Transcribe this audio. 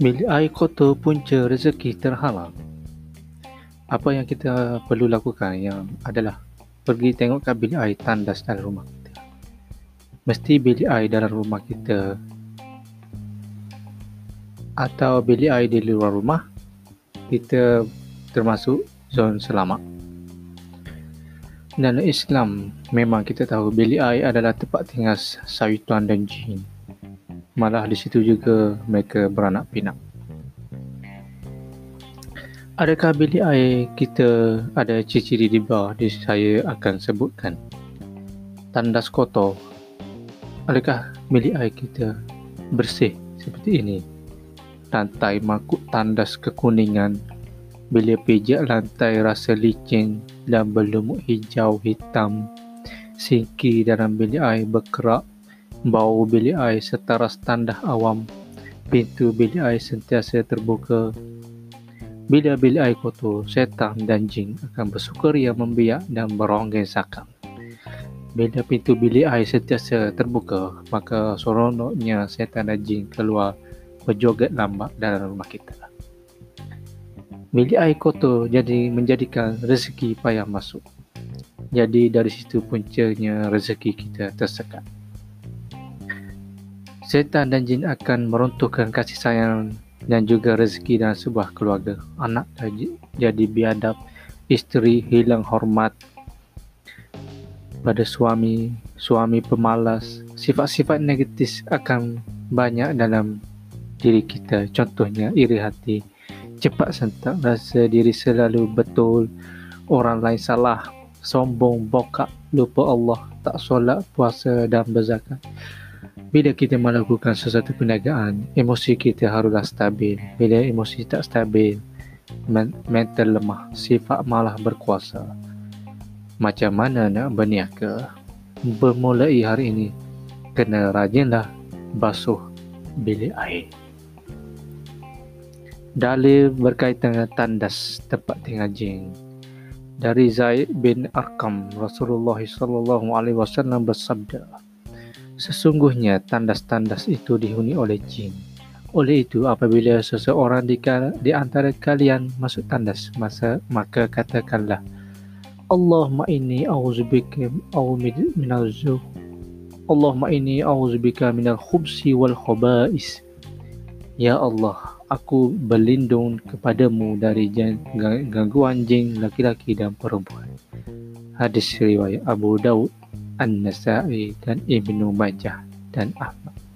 Milik air kotor punca rezeki terhalang. Apa yang kita perlu lakukan yang adalah pergi tengok kat bilik air tandas dalam rumah kita. Mesti bilik air dalam rumah kita atau bilik air di luar rumah kita termasuk zon selamat. Dalam Islam memang kita tahu bilik air adalah tempat tinggal syaitan dan jin. Malah di situ juga mereka beranak pinak. Adakah bilik air kita ada ciri-ciri riba? Saya akan sebutkan. Tandas kotor. Adakah bilik air kita bersih seperti ini? Lantai makuk tandas kekuningan. Bila pijak lantai rasa licin dan berlumut hijau hitam. Sinki dalam bilik air berkerak. Bau bilik air setara standar awam. Pintu bilik air sentiasa terbuka. Bila bilik air kotor, setan dan jin akan bersukaria membiak dan beronggai sakam. Bila pintu bilik air sentiasa terbuka, maka seronoknya setan dan jin keluar berjoget lambat dalam rumah kita. Bilik air kotor jadi menjadikan rezeki payah masuk. Jadi dari situ puncanya rezeki kita tersekat. Setan dan jin akan meruntuhkan kasih sayang dan juga rezeki dalam sebuah keluarga. Anak jadi biadab, isteri hilang hormat pada suami pemalas. Sifat-sifat negatif akan banyak dalam diri kita, contohnya iri hati, cepat sentak, rasa diri selalu betul, orang lain salah, sombong, bokak, lupa Allah, tak solat, puasa dan berzakat. Bila kita melakukan sesuatu perniagaan, emosi kita haruslah stabil. Bila emosi tak stabil, mental lemah, sifat malah berkuasa. Macam mana nak berniaga? Bermulai hari ini, kena rajinlah basuh bilik air. Dalil berkaitan dengan tandas tempat tinggal jin. Dari Zaid bin Arqam, Rasulullah SAW bersabda, sesungguhnya tandas-tandas itu dihuni oleh jin. Oleh itu, apabila seseorang di antara kalian masuk tandas, maka katakanlah, Allahumma inni a'udzubika minal zuh. Allahumma inni a'udzubika minal khubsi wal khubais. Ya Allah, aku berlindung kepadamu dari gangguan jin laki-laki dan perempuan. Hadis riwayat Abu Daud, An-Nasa'i dan Ibnu Majah dan Ahmad.